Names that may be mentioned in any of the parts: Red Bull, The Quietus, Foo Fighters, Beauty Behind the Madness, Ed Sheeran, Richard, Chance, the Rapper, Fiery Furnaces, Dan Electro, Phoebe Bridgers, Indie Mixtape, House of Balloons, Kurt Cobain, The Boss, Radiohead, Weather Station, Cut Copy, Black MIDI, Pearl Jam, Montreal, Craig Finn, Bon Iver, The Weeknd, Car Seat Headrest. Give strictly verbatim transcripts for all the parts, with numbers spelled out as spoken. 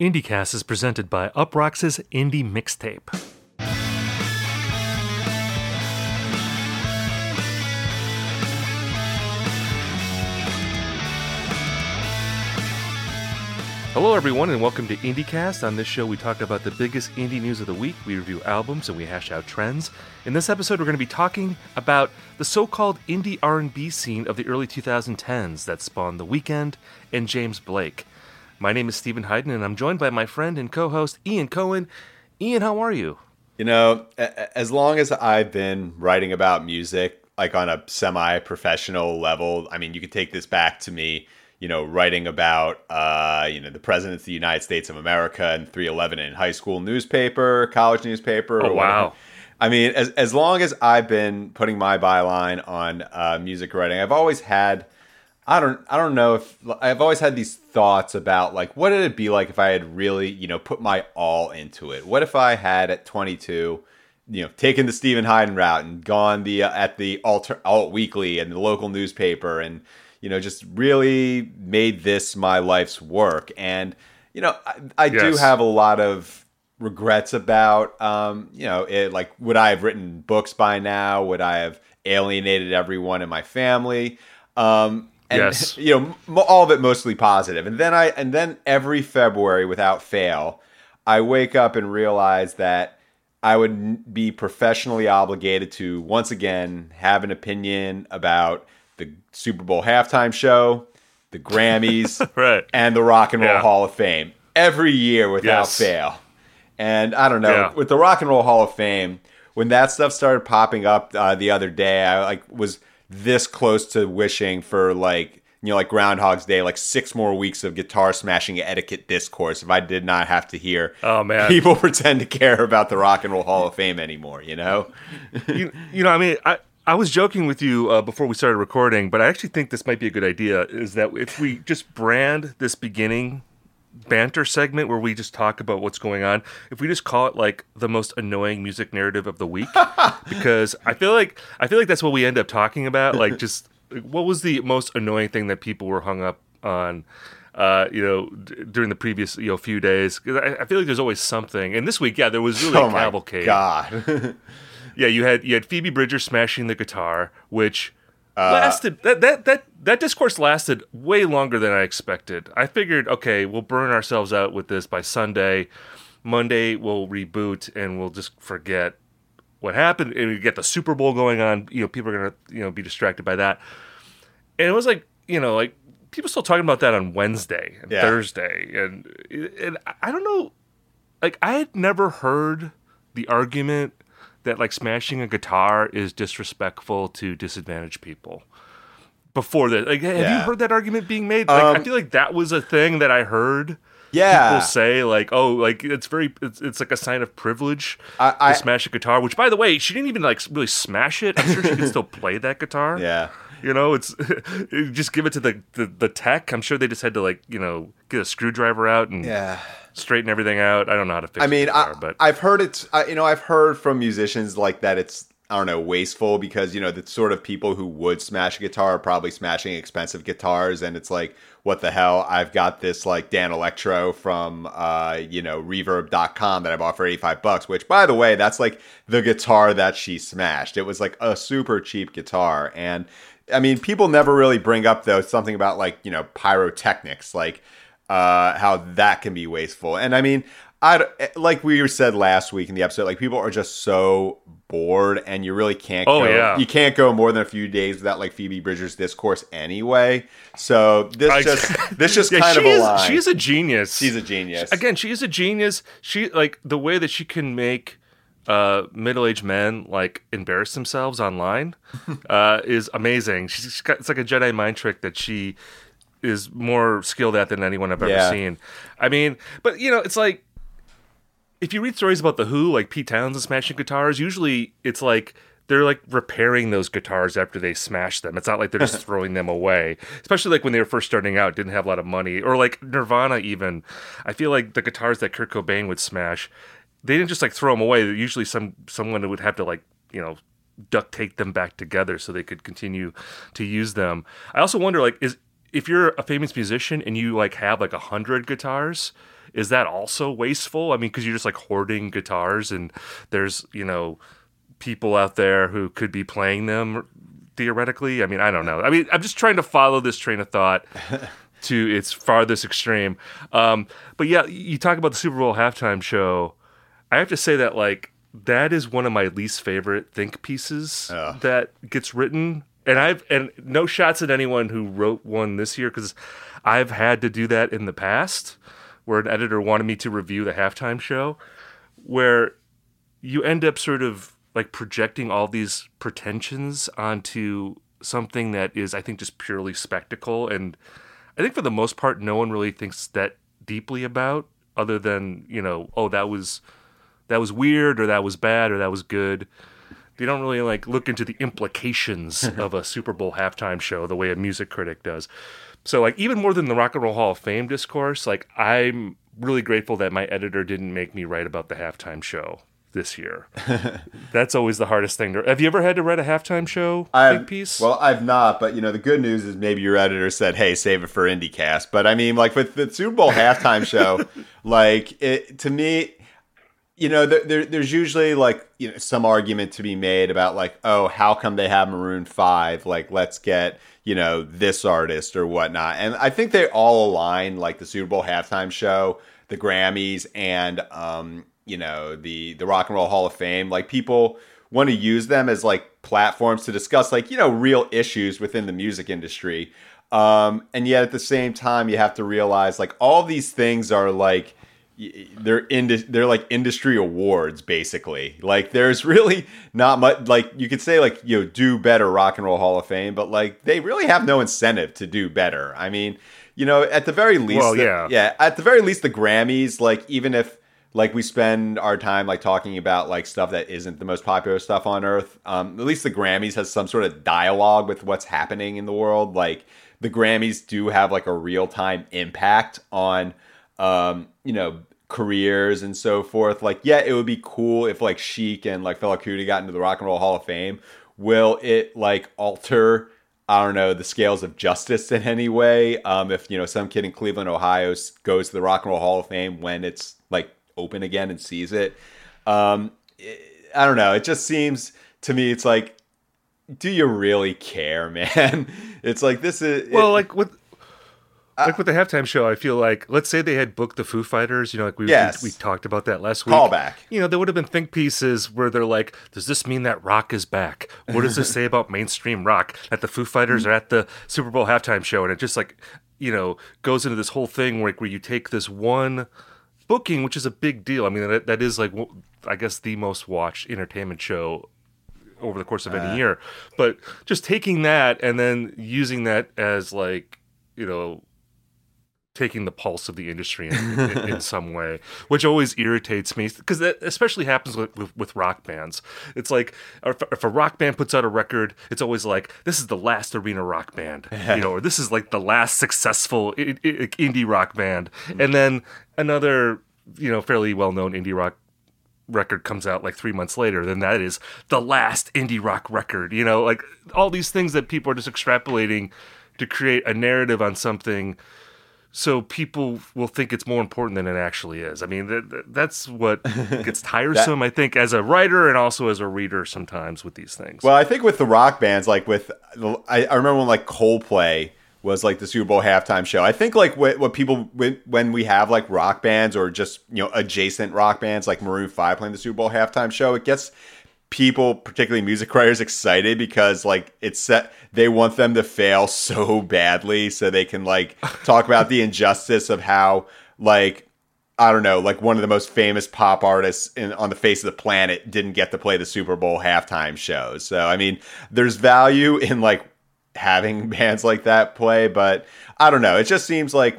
IndieCast is presented by Uproxx's Indie Mixtape. Hello everyone and welcome to IndieCast. On this show we talk about the biggest indie news of the week, we review albums, and we hash out trends. In this episode we're going to be talking about the so-called indie R and B scene of the early twenty tens that spawned The Weeknd and James Blake. My name is Stephen Hyden and I'm joined by my friend and co-host Ian Cohen. Ian, how are you? You know, as long as I've been writing about music, like on a semi-professional level, I mean you could take this back to me, you know, writing about, uh, you know, the presidents of the United States of America and three eleven in high school newspaper, college newspaper. Oh, wow. I mean, as as long as I've been putting my byline on uh, music writing, I've always had, I don't, I don't know if, I've always had these thoughts about, like, what did it be like if I had really, you know, put my all into it? What if I had at twenty-two, you know, taken the Stephen Hyden route and gone the uh, at the alter, alt weekly and the local newspaper and, you know, just really made this my life's work. And, you know, I, I yes. do have a lot of regrets about, um, you know, it, like, would I have written books by now? Would I have alienated everyone in my family? Um, and, yes. you know, m- all of it mostly positive. And then I, and then every February without fail, I wake up and realize that I would be professionally obligated to once again have an opinion about the Super Bowl halftime show, the Grammys, right. and the Rock and Roll yeah. Hall of Fame every year without yes. fail. And I don't know, yeah. with the Rock and Roll Hall of Fame, when that stuff started popping up uh, the other day, I like was this close to wishing for, like, you know, like Groundhog's Day, like six more weeks of guitar smashing etiquette discourse if I did not have to hear oh, man. people pretend to care about the Rock and Roll Hall of Fame anymore, you know? you, you know, I mean, I... I was joking with you uh, before we started recording, but I actually think this might be a good idea, is that if we just brand this beginning banter segment where we just talk about what's going on, if we just call it, like, the most annoying music narrative of the week, because I feel like I feel like that's what we end up talking about, like, just what was the most annoying thing that people were hung up on, uh, you know, d- during the previous, you know, few days, because I, I feel like there's always something, and this week, yeah, there was really oh a cavalcade. Oh, my God. Yeah, you had you had Phoebe Bridgers smashing the guitar, which uh, lasted that, that that that discourse lasted way longer than I expected. I figured, okay, we'll burn ourselves out with this by Sunday. Monday we'll reboot and we'll just forget what happened, and we get the Super Bowl going on. You know, people are gonna you know be distracted by that. And it was like you know like people still talking about that on Wednesday and yeah. Thursday, and and I don't know, like I had never heard the argument that, like, smashing a guitar is disrespectful to disadvantaged people. Before that, like, have yeah. you heard that argument being made? Like, um, I feel like that was a thing that I heard. Yeah. People say, like, oh, like it's very, it's, it's like a sign of privilege I, I, to smash a guitar. Which, by the way, she didn't even like really smash it. I'm sure she can still play that guitar. Yeah. You know, it's just give it to the, the the tech. I'm sure they just had to, like, you know, get a screwdriver out and yeah. straighten everything out. I don't know how to fix it. I mean, guitar, I, but. I've heard it's, I, you know, I've heard from musicians like that it's, I don't know, wasteful because, you know, the sort of people who would smash a guitar are probably smashing expensive guitars. And it's like, what the hell? I've got this, like, Dan Electro from, uh, you know, reverb dot com that I bought for eighty-five bucks, which, by the way, that's like the guitar that she smashed. It was like a super cheap guitar. And, I mean, people never really bring up, though, something about, like, you know, pyrotechnics, like uh, how that can be wasteful. And, I mean, I, like we said last week in the episode, like, people are just so bored and you really can't oh, go. Yeah. You can't go more than a few days without, like, Phoebe Bridgers' discourse anyway. So this I, just this just yeah, kind of is, aligns. She's a genius. She's a genius. Again, she is a genius. She, like, the way that she can make Uh, middle-aged men, like, embarrass themselves online uh, is amazing. She's got, it's like a Jedi mind trick that she is more skilled at than anyone I've ever yeah. seen. I mean, but, you know, it's like, if you read stories about The Who, like Pete Townsend smashing guitars, usually it's like they're, like, repairing those guitars after they smash them. It's not like they're just throwing them away. Especially, like, when they were first starting out, didn't have a lot of money. Or, like, Nirvana, even. I feel like the guitars that Kurt Cobain would smash, they didn't just, like, throw them away. Usually some someone would have to, like, you know, duct tape them back together so they could continue to use them. I also wonder, like, is if you're a famous musician and you, like, have, like, a hundred guitars, is that also wasteful? I mean, because you're just like hoarding guitars, and there's, you know, people out there who could be playing them theoretically. I mean, I don't know. I mean, I'm just trying to follow this train of thought to its farthest extreme. Um, but yeah, you talk about the Super Bowl halftime show. I have to say that, like, that is one of my least favorite think pieces oh. that gets written. And I've and no shots at anyone who wrote one this year, because I've had to do that in the past, where an editor wanted me to review the halftime show, where you end up sort of like projecting all these pretensions onto something that is, I think, just purely spectacle. And I think for the most part, no one really thinks that deeply about, other than, you know, oh, that was that was weird, or that was bad, or that was good. They don't really like look into the implications of a Super Bowl halftime show the way a music critic does. So, like, even more than the Rock and Roll Hall of Fame discourse, like, I'm really grateful that my editor didn't make me write about the halftime show this year. That's always the hardest thing to. Have you ever had to write a halftime show big piece? Well, I've not, but you know, the good news is maybe your editor said, "Hey, save it for IndieCast." But I mean, like, with the Super Bowl halftime show, like, it to me, you know, there, there, there's usually like, you know, some argument to be made about like, oh, how come they have Maroon five? Like, let's get, you know, this artist or whatnot. And I think they all align, like the Super Bowl halftime show, the Grammys, and um. you know, the, the Rock and Roll Hall of Fame, like, people want to use them as like platforms to discuss, like, you know, real issues within the music industry. Um, and yet at the same time, you have to realize, like, all these things are like, they're in, they're like industry awards, basically. Like, there's really not much, like, you could say, like, you know, do better Rock and Roll Hall of Fame, but like, they really have no incentive to do better. I mean, you know, at the very least, well, the, yeah. yeah, at the very least, the Grammys, like, even if, like, we spend our time, like, talking about, like, stuff that isn't the most popular stuff on earth. Um, at least the Grammys has some sort of dialogue with what's happening in the world. Like, the Grammys do have, like, a real-time impact on, um, you know, careers and so forth. Like, yeah, it would be cool if, like, Chic and, like, Fela Kuti got into the Rock and Roll Hall of Fame. Will it, like, alter, I don't know, the scales of justice in any way? Um, if, you know, some kid in Cleveland, Ohio goes to the Rock and Roll Hall of Fame when it's, like, open again and sees it. Um, it, I don't know. It just seems to me, it's like, do you really care, man? It's like, this is it, well, like with uh, like with the halftime show, I feel like, let's say they had booked the Foo Fighters, you know, like we yes. we, we talked about that last week. Callback. You know, there would have been think pieces where they're like, does this mean that rock is back? What does this say about mainstream rock that the Foo Fighters are at the Super Bowl halftime show? And it just, like, you know, goes into this whole thing where, like, where you take this one booking, which is a big deal. I mean, that, that is, like, I guess the most watched entertainment show over the course of any uh, year. But just taking that and then using that as, like, you know, taking the pulse of the industry in, in, in some way, which always irritates me, because that especially happens with, with, with rock bands. It's like, if, if a rock band puts out a record, it's always like, this is the last arena rock band, you know, or this is like the last successful I- I- indie rock band. And then another, you know, fairly well-known indie rock record comes out like three months later, then that is the last indie rock record, you know, like all these things that people are just extrapolating to create a narrative on something, so people will think it's more important than it actually is. I mean, th- th- that's what gets tiresome, that, I think, as a writer and also as a reader sometimes with these things. Well, I think with the rock bands, like with, I, I remember when like Coldplay was like the Super Bowl halftime show. I think like what, what people, when we have like rock bands or just, you know, adjacent rock bands like Maroon five playing the Super Bowl halftime show, it gets people, particularly music writers, excited because like it's set, they want them to fail so badly so they can like talk about the injustice of how, like, I don't know, like one of the most famous pop artists in, on the face of the planet didn't get to play the Super Bowl halftime show. So I mean, there's value in like having bands like that play, but I don't know, it just seems like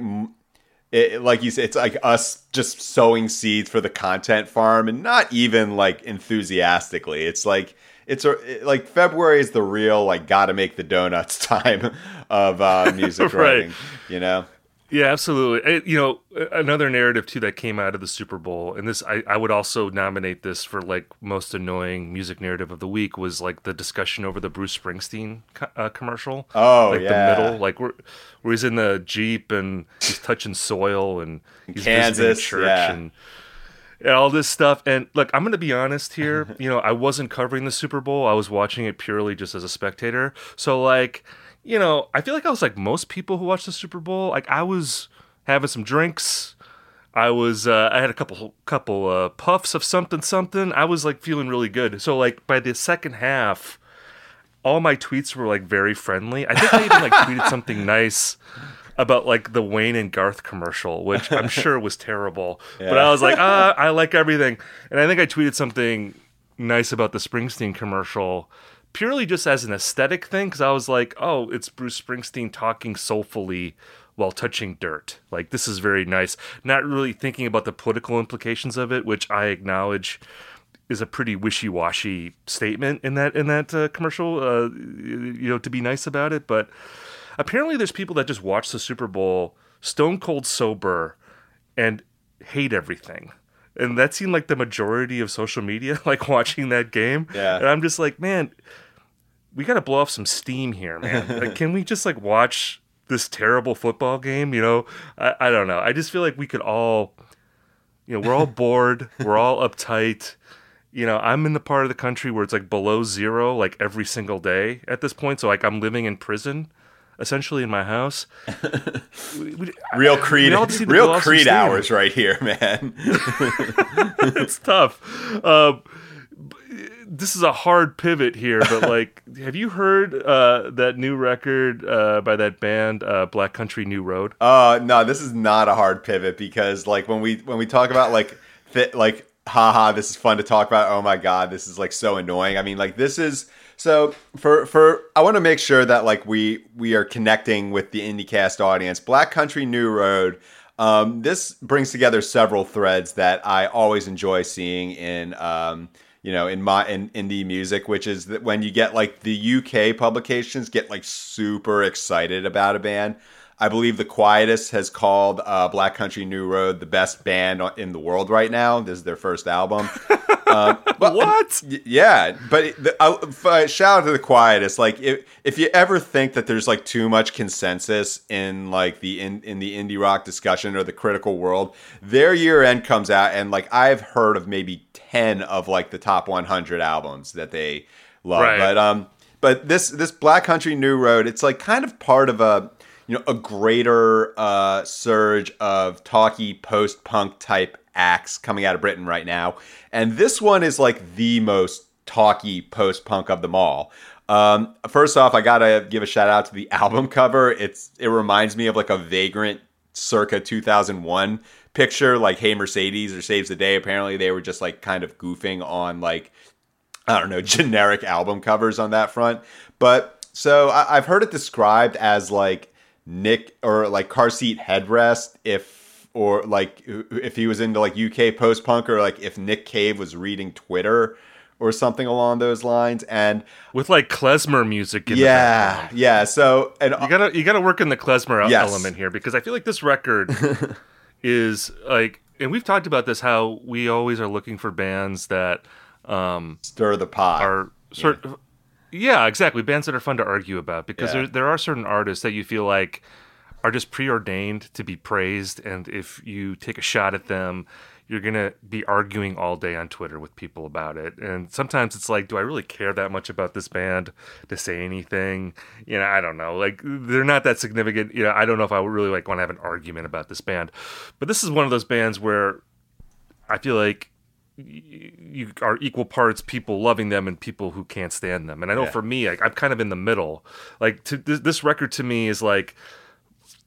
It, like you said, it's like us just sowing seeds for the content farm, and not even like enthusiastically. It's like it's a, it, like February is the real like gotta make the donuts time of uh, music writing, you know. Yeah, absolutely. It, you know, another narrative too that came out of the Super Bowl, and this I, I would also nominate this for like most annoying music narrative of the week, was like the discussion over the Bruce Springsteen co- uh, commercial. Oh, like, yeah. The middle, like where, where he's in the Jeep and he's touching soil and he's Kansas, visiting church yeah. and, and all this stuff. And look, I'm going to be honest here. You know, I wasn't covering the Super Bowl. I was watching it purely just as a spectator. So like, you know, I feel like I was like most people who watch the Super Bowl. Like I was having some drinks. I was uh, I had a couple couple uh, puffs of something something. I was like feeling really good. So like by the second half, all my tweets were like very friendly. I think I even like tweeted something nice about like the Wayne and Garth commercial, which I'm sure was terrible. Yeah. But I was like, ah, I like everything. And I think I tweeted something nice about the Springsteen commercial, purely just as an aesthetic thing, because I was like, oh, it's Bruce Springsteen talking soulfully while touching dirt. Like, this is very nice. Not really thinking about the political implications of it, which I acknowledge is a pretty wishy-washy statement in that in that uh, commercial, uh, you know, to be nice about it. But apparently there's people that just watch the Super Bowl stone cold sober and hate everything. And that seemed like the majority of social media, like watching that game. Yeah. And I'm just like, man, we got to blow off some steam here, man. Like, can we just like watch this terrible football game? You know, I, I don't know. I just feel like we could all, you know, we're all bored. We're all uptight. You know, I'm in the part of the country where it's like below zero, like every single day at this point. So like I'm living in prison, essentially, in my house. We, we, real Creed, real Creed hours right here, man. It's tough. Uh, this is a hard pivot here, but like, have you heard uh, that new record uh, by that band, uh, Black Country New Road? Uh, no, this is not a hard pivot, because like when we when we talk about like th- like haha, this is fun to talk about. Oh my god, this is like so annoying. I mean, like this is. So for for I want to make sure that like we we are connecting with the IndieCast audience. Black Country New Road. Um, this brings together several threads that I always enjoy seeing in um, you know in my in indie music, which is that when you get like the U K publications get like super excited about a band. I believe The Quietus has called uh, Black Country New Road the best band in the world right now. This is their first album. Uh, but, what? Yeah, but the, uh, shout out to The Quietus. Like, if if you ever think that there's like too much consensus in like the in, in the indie rock discussion or the critical world, their year end comes out, and like I've heard of maybe ten of like the top one hundred albums that they love. Right. But um, but this this Black Country New Road, it's like kind of part of a you know a greater uh surge of talky post punk type acts coming out of Britain right now, and this one is like the most talky post-punk of them all. Um first off, I gotta give a shout out to the album cover. It's it reminds me of like a Vagrant circa two thousand one picture, like Hey Mercedes or Saves the Day. Apparently they were just like kind of goofing on like I don't know generic album covers on that front. But so I- I've heard it described as like Nick or like car seat headrest if Or like if he was into like U K post-punk, or like if Nick Cave was reading Twitter or something along those lines, and with like Klezmer music. In yeah, the background. yeah. So and you gotta you gotta work in the Klezmer yes. element here, because I feel like this record is like, and we've talked about this, how we always are looking for bands that um, stir the pot. Are sort yeah. yeah, exactly. Bands that are fun to argue about, because yeah. there there are certain artists that you feel like are just preordained to be praised, and if you take a shot at them, you're gonna be arguing all day on Twitter with people about it. And sometimes it's like, do I really care that much about this band to say anything? You know, I don't know. Like, they're not that significant. You know, I don't know if I would really like want to have an argument about this band. But this is one of those bands where I feel like you are equal parts people loving them and people who can't stand them. And I know yeah. for me, like, I'm kind of in the middle. Like, to, this, this record to me is like,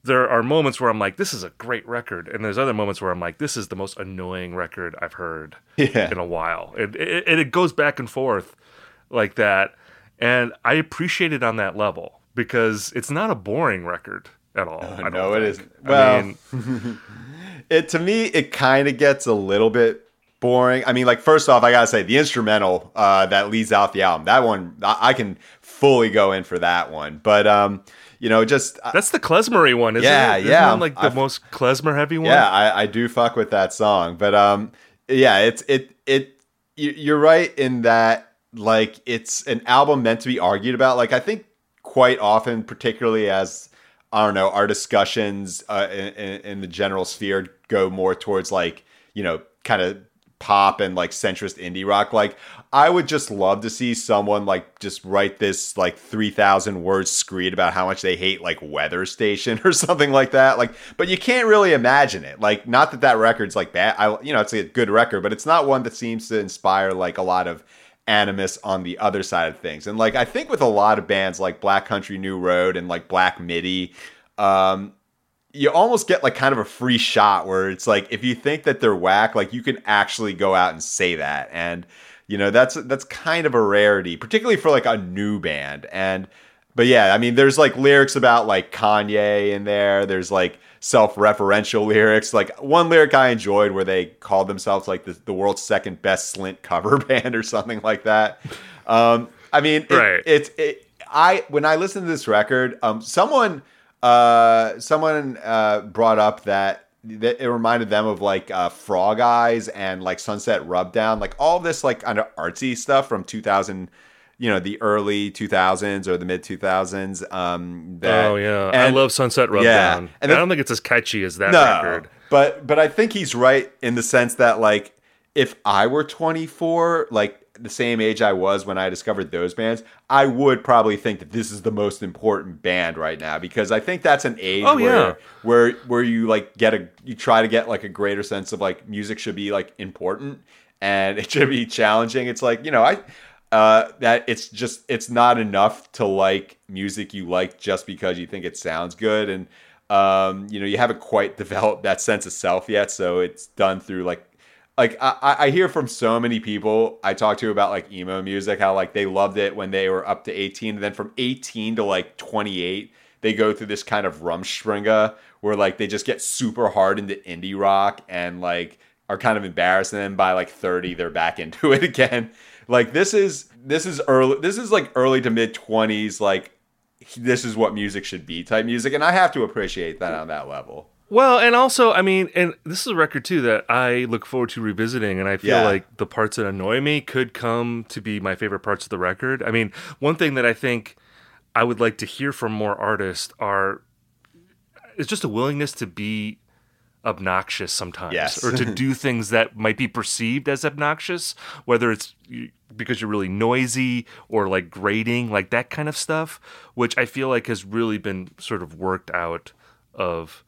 there are moments where I'm like, this is a great record. And there's other moments where I'm like, this is the most annoying record I've heard yeah. in a while. And it, it, it goes back and forth like that. And I appreciate it on that level, because it's not a boring record at all. Oh, I don't no, think. It isn't. Well, I mean, it, to me, it kind of gets a little bit boring. I mean, like, first off, I got to say the instrumental uh, that leads out the album, that one, I, I can fully go in for that one. But um, you know, just that's the Klezmer-y one, isn't yeah, it? Isn't yeah, yeah, like the I've, most Klezmer heavy one. Yeah, I, I do fuck with that song, but um, yeah, it's it it you're right in that like it's an album meant to be argued about. Like I think quite often, particularly as I don't know, our discussions uh, in, in the general sphere go more towards like you know, kind of pop and like centrist indie rock. Like I would just love to see someone like just write this like three thousand word screed about how much they hate like Weather Station or something like that. Like, but you can't really imagine it. Like, not that that record's like bad. I, you know, it's a good record, but it's not one that seems to inspire like a lot of animus on the other side of things. And like, I think with a lot of bands like Black Country New Road and like Black MIDI, um, you almost get like kind of a free shot where it's like, if you think that they're whack, like you can actually go out and say that. And, you know, that's, that's kind of a rarity, particularly for like a new band. And, but yeah, I mean, there's like lyrics about like Kanye in there. There's like self-referential lyrics. Like one lyric I enjoyed where they called themselves like the, the world's second best Slint cover band or something like that. Um, I mean, right. it, it, it, I, when I listened to this record, um, someone, Uh, someone uh, brought up that, that it reminded them of like uh, Frog Eyes and like Sunset Rubdown, like all this like kind of artsy stuff from two thousand, you know, the early two thousands or the mid two thousands. Um, that, oh yeah, and, I love Sunset Rubdown. Yeah. And and I don't think it's as catchy as that no, record. But but I think he's right in the sense that like if I were twenty-four, like the same age I was when I discovered those bands, I would probably think that this is the most important band right now, because I think that's an age oh, where, yeah. where where you like get a you try to get like a greater sense of like music should be like important and it should be challenging. It's like, you know, I uh that it's just it's not enough to like music you like just because you think it sounds good, and um you know, you haven't quite developed that sense of self yet, so it's done through like Like, I, I hear from so many people I talk to about, like, emo music, how, like, they loved it when they were up to eighteen. And then from eighteen to, like, twenty-eight, they go through this kind of Rumspringa where, like, they just get super hard into indie rock and, like, are kind of embarrassed. And then by, like, thirty, they're back into it again. Like, this is, this is early, this is, like, early to mid-twenties, like, this is what music should be type music. And I have to appreciate that on that level. Well, and also, I mean, and this is a record, too, that I look forward to revisiting, and I feel yeah. like the parts that annoy me could come to be my favorite parts of the record. I mean, one thing that I think I would like to hear from more artists are is just a willingness to be obnoxious sometimes, yes. or to do things that might be perceived as obnoxious, whether it's because you're really noisy or, like, grating, like that kind of stuff, which I feel like has really been sort of worked out of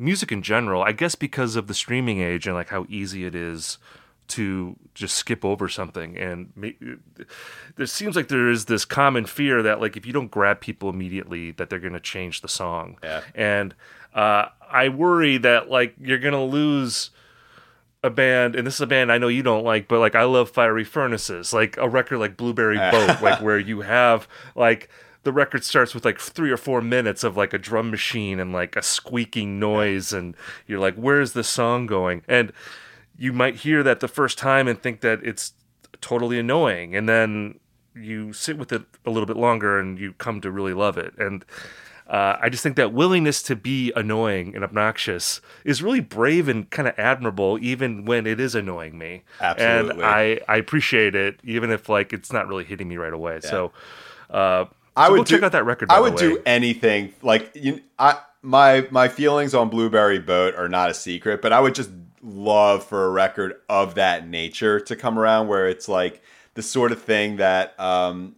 music in general, I guess, because of the streaming age and like how easy it is to just skip over something. And there seems like there is this common fear that like if you don't grab people immediately, that they're going to change the song. Yeah. And uh, I worry that like you're going to lose a band, and this is a band I know you don't like, but like I love Fiery Furnaces, like a record like Blueberry Boat, like where you have like the record starts with like three or four minutes of like a drum machine and like a squeaking noise, and you're like, where's the song going? And you might hear that the first time and think that it's totally annoying, and then you sit with it a little bit longer and you come to really love it. And uh, I just think that willingness to be annoying and obnoxious is really brave and kind of admirable, even when it is annoying me. Absolutely. And I, I appreciate it, even if like it's not really hitting me right away. Yeah. So, uh, So I would we'll do, check out that record. By I would the way. do anything like you. I my my feelings on Blueberry Boat are not a secret, but I would just love for a record of that nature to come around, where it's like the sort of thing that um,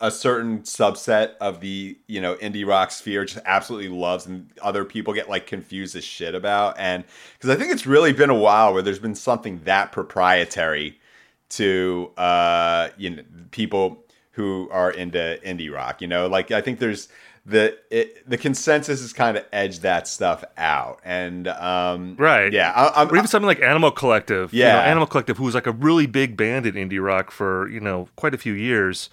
a certain subset of the you know indie rock sphere just absolutely loves, and other people get like confused as shit about. And because I think it's really been a while where there's been something that proprietary to uh, you know people who are into indie rock, you know, like I think there's the, it, the consensus is kind of edged that stuff out. And, um, right. Yeah. I, I'm, or even something like Animal Collective, yeah. You know, Animal Collective, who was like a really big band in indie rock for, you know, quite a few years,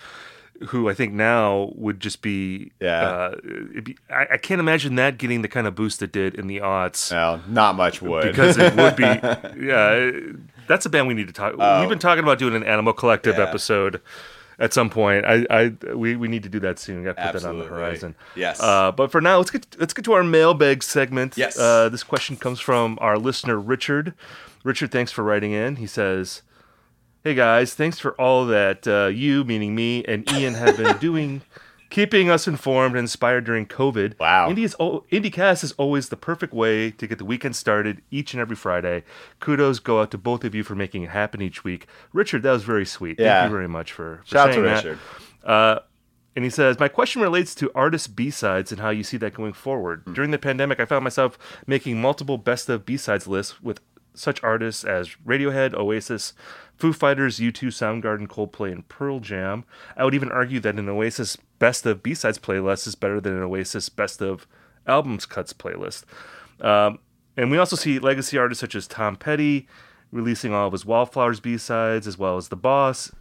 who I think now would just be, yeah. uh, it'd be, I, I can't imagine that getting the kind of boost it did in the aughts. Well, not much would. Because it would be, yeah, that's a band we need to talk. Oh. We've been talking about doing an Animal Collective yeah. episode. at some point. I, I we, we need to do that soon. Got to put Absolutely. that on the horizon. Yes. Uh, but for now, let's get let's get to our mailbag segment. Yes. Uh, this question comes from our listener Richard. Richard, thanks for writing in. He says, "Hey guys, thanks for all that uh, you, meaning me, and Ian have been doing." Keeping us informed and inspired during COVID. Wow. Indie's, IndieCast is always the perfect way to get the weekend started each and every Friday. Kudos go out to both of you for making it happen each week. Richard, that was very sweet. Yeah. Thank you very much for, for Shout saying that. Shout out to Richard. That. Uh, and he says, my question relates to artist B-sides and how you see that going forward. Mm. During the pandemic, I found myself making multiple best of B-sides lists with such artists as Radiohead, Oasis, Foo Fighters, U two, Soundgarden, Coldplay, and Pearl Jam. I would even argue that an Oasis Best of B-Sides playlist is better than an Oasis Best of Albums Cuts playlist. Um, and we also see legacy artists such as Tom Petty releasing all of his Wallflowers B-Sides, as well as The Boss.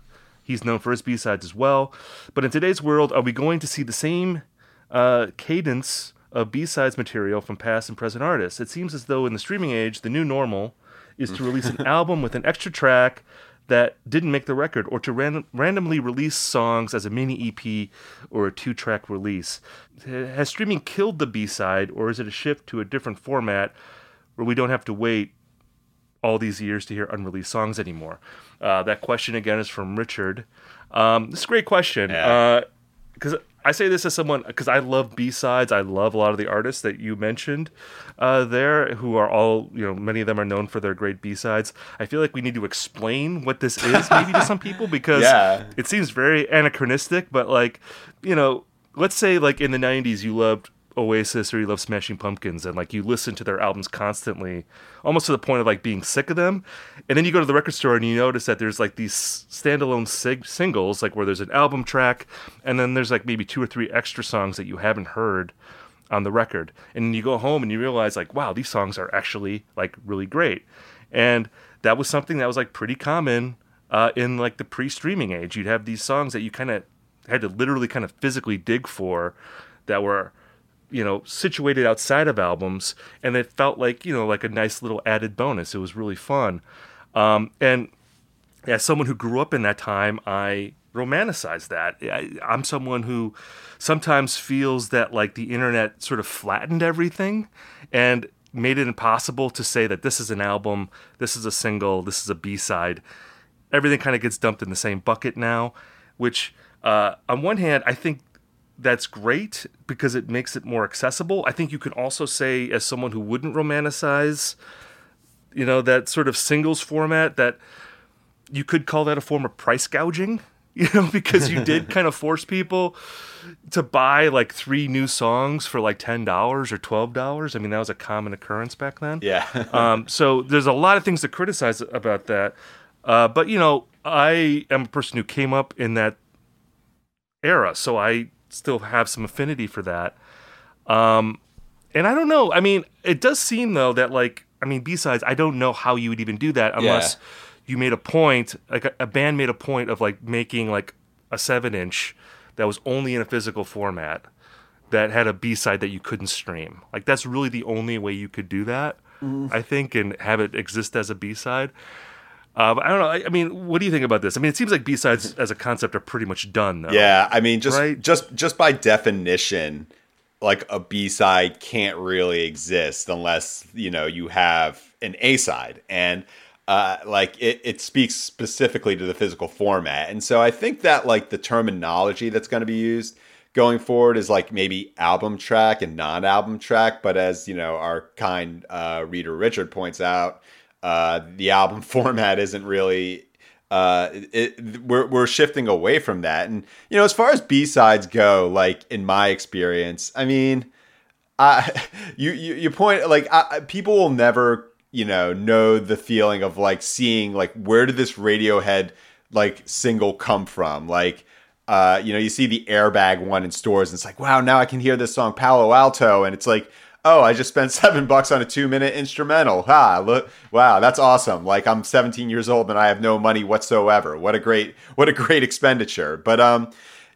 He's known for his B-Sides as well. But in today's world, are we going to see the same uh, cadence of B-Sides material from past and present artists? It seems as though in the streaming age, the new normal is to release an album with an extra track that didn't make the record, or to ran- randomly release songs as a mini E P or a two-track release. Has streaming killed the B-side, or is it a shift to a different format where we don't have to wait all these years to hear unreleased songs anymore? Uh, that question, again, is from Richard. Um, this is a great question. Because... Uh, I say this as someone, because I love B-sides. I love a lot of the artists that you mentioned uh, there, who are all, you know, many of them are known for their great B-sides. I feel like we need to explain what this is, maybe, to some people, because yeah. it seems very anachronistic. But, like, you know, let's say, like, in the nineties, you loved Oasis or you love Smashing Pumpkins, and like you listen to their albums constantly, almost to the point of like being sick of them. And then you go to the record store and you notice that there's like these standalone sig- singles, like where there's an album track and then there's like maybe two or three extra songs that you haven't heard on the record. And you go home and you realize like, wow, these songs are actually like really great. And that was something that was like pretty common uh, in like the pre-streaming age. You'd have these songs that you kind of had to literally kind of physically dig for, that were, you know, situated outside of albums, and it felt like, you know, like a nice little added bonus. It was really fun. Um, and as someone who grew up in that time, I romanticize that. I, I'm someone who sometimes feels that like the internet sort of flattened everything and made it impossible to say that this is an album, this is a single, this is a B-side. Everything kind of gets dumped in the same bucket now, which uh, on one hand, I think that's great because it makes it more accessible. I think you can also say, as someone who wouldn't romanticize, you know, that sort of singles format, that you could call that a form of price gouging, you know, because you did kind of force people to buy like three new songs for like ten dollars or twelve dollars. I mean, that was a common occurrence back then. Yeah. um, so there's a lot of things to criticize about that. Uh, but, you know, I am a person who came up in that era, so I still have some affinity for that. Um, and I don't know. I mean, it does seem, though, that, like, I mean, B-sides, I don't know how you would even do that unless yeah. you made a point, like, a, a band made a point of, like, making, like, a seven-inch that was only in a physical format that had a B-side that you couldn't stream. Like, that's really the only way you could do that, mm. I think, and have it exist as a B-side. Uh, but I don't know. I, I mean, what do you think about this? I mean, it seems like B-sides as a concept are pretty much done, though. Yeah, I mean, just right? just just by definition, like a B-side can't really exist unless, you know, you have an A-side, and uh, like it, it speaks specifically to the physical format. And so I think that like the terminology that's going to be used going forward is like maybe album track and non-album track. But as you know, our kind uh, reader Richard points out, Uh, the album format isn't really, uh, it, we're, we're shifting away from that. And, you know, as far as B-sides go, like in my experience, I mean, I, you, you, you point like I, people will never, you know, know the feeling of like seeing like, where did this Radiohead like single come from? Like, uh, you know, you see the Airbag one in stores and it's like, wow, now I can hear this song Palo Alto. And it's like, oh, I just spent seven bucks on a two-minute instrumental. Ha, look, wow, that's awesome. Like, I'm seventeen years old and I have no money whatsoever. What a great, what a great expenditure. But um,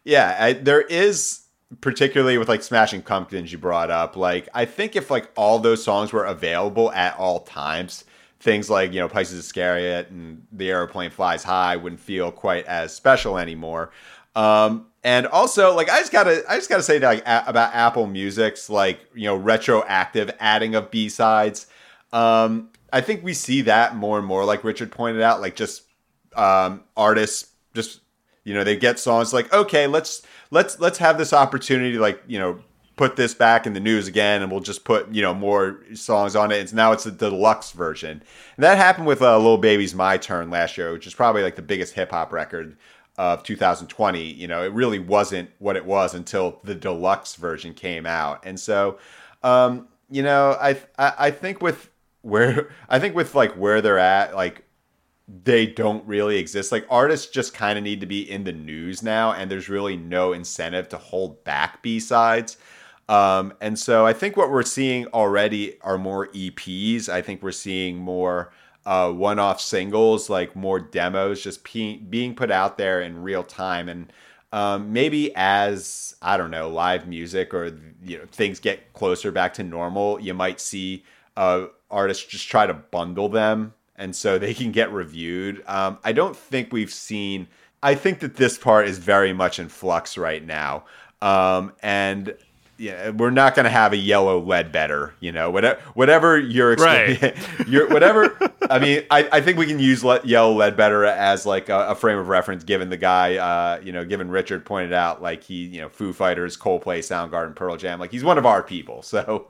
yeah, I, there is, particularly with like Smashing Pumpkins you brought up, like I think if like all those songs were available at all times, things like, you know, Pisces Iscariot and The Airplane Flies High wouldn't feel quite as special anymore. Um, and also, like, I just gotta, I just gotta say that, like, a- about Apple Music's, like, you know, retroactive adding of B-sides. Um, I think we see that more and more, like Richard pointed out, like, just, um, artists just, you know, they get songs like, okay, let's, let's, let's have this opportunity to, like, you know, put this back in the news again, and we'll just put, you know, more songs on it. It's now it's the deluxe version. And that happened with uh, Lil Baby's My Turn last year, which is probably, like, the biggest hip hop record of two thousand twenty. You know, it really wasn't what it was until the deluxe version came out. And so, um, you know, I, I, I think with where, I think with like where they're at, like, they don't really exist. Like, artists just kind of need to be in the news now, and there's really no incentive to hold back B-sides. Um, and so I think what we're seeing already are more E Ps. I think we're seeing more uh, one-off singles, like more demos just pe- being put out there in real time. And um, maybe as, I don't know, live music or, you know, things get closer back to normal, you might see uh, artists just try to bundle them, and so they can get reviewed. Um, I don't think we've seen... I think that this part is very much in flux right now. Um, and... Yeah, we're not going to have a Yellow Ledbetter, you know, whatever, whatever your experience, right. your, whatever. I mean, I, I think we can use Le- Yellow Ledbetter as like a, a frame of reference, given the guy, uh, you know, given Richard pointed out, like, he, you know, Foo Fighters, Coldplay, Soundgarden, Pearl Jam, like, he's one of our people. So,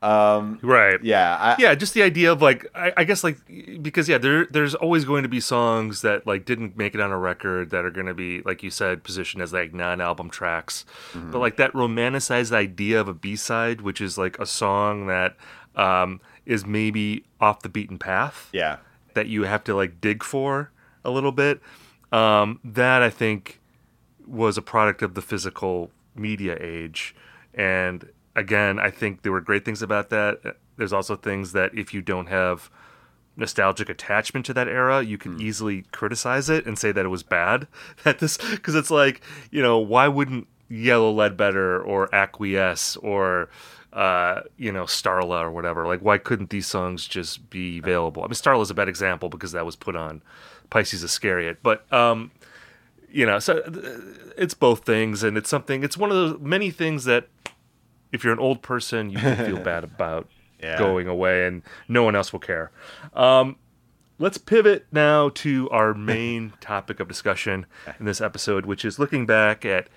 um, right. Yeah. I, yeah. Just the idea of, like, I, I guess, like, because yeah, there, there's always going to be songs that, like, didn't make it on a record that are going to be, like you said, positioned as, like, non-album tracks, mm-hmm. but like that romanticized idea. idea of a B-side, which is like a song that um, is maybe off the beaten path, yeah, that you have to, like, dig for a little bit. Um, that I think was a product of the physical media age. And again, I think there were great things about that. There's also things that if you don't have nostalgic attachment to that era, you can mm. easily criticize it and say that it was bad at this, because it's like, you know, why wouldn't Yellow Ledbetter or Acquiesce or uh you know Starla or whatever, like, why couldn't these songs just be available? I mean, Starla is a bad example because that was put on Pisces Iscariot, but um you know so it's both things, and it's something, it's one of those many things that if you're an old person you can feel bad about yeah. going away, and no one else will care. um Let's pivot now to our main topic of discussion in this episode, which is looking back at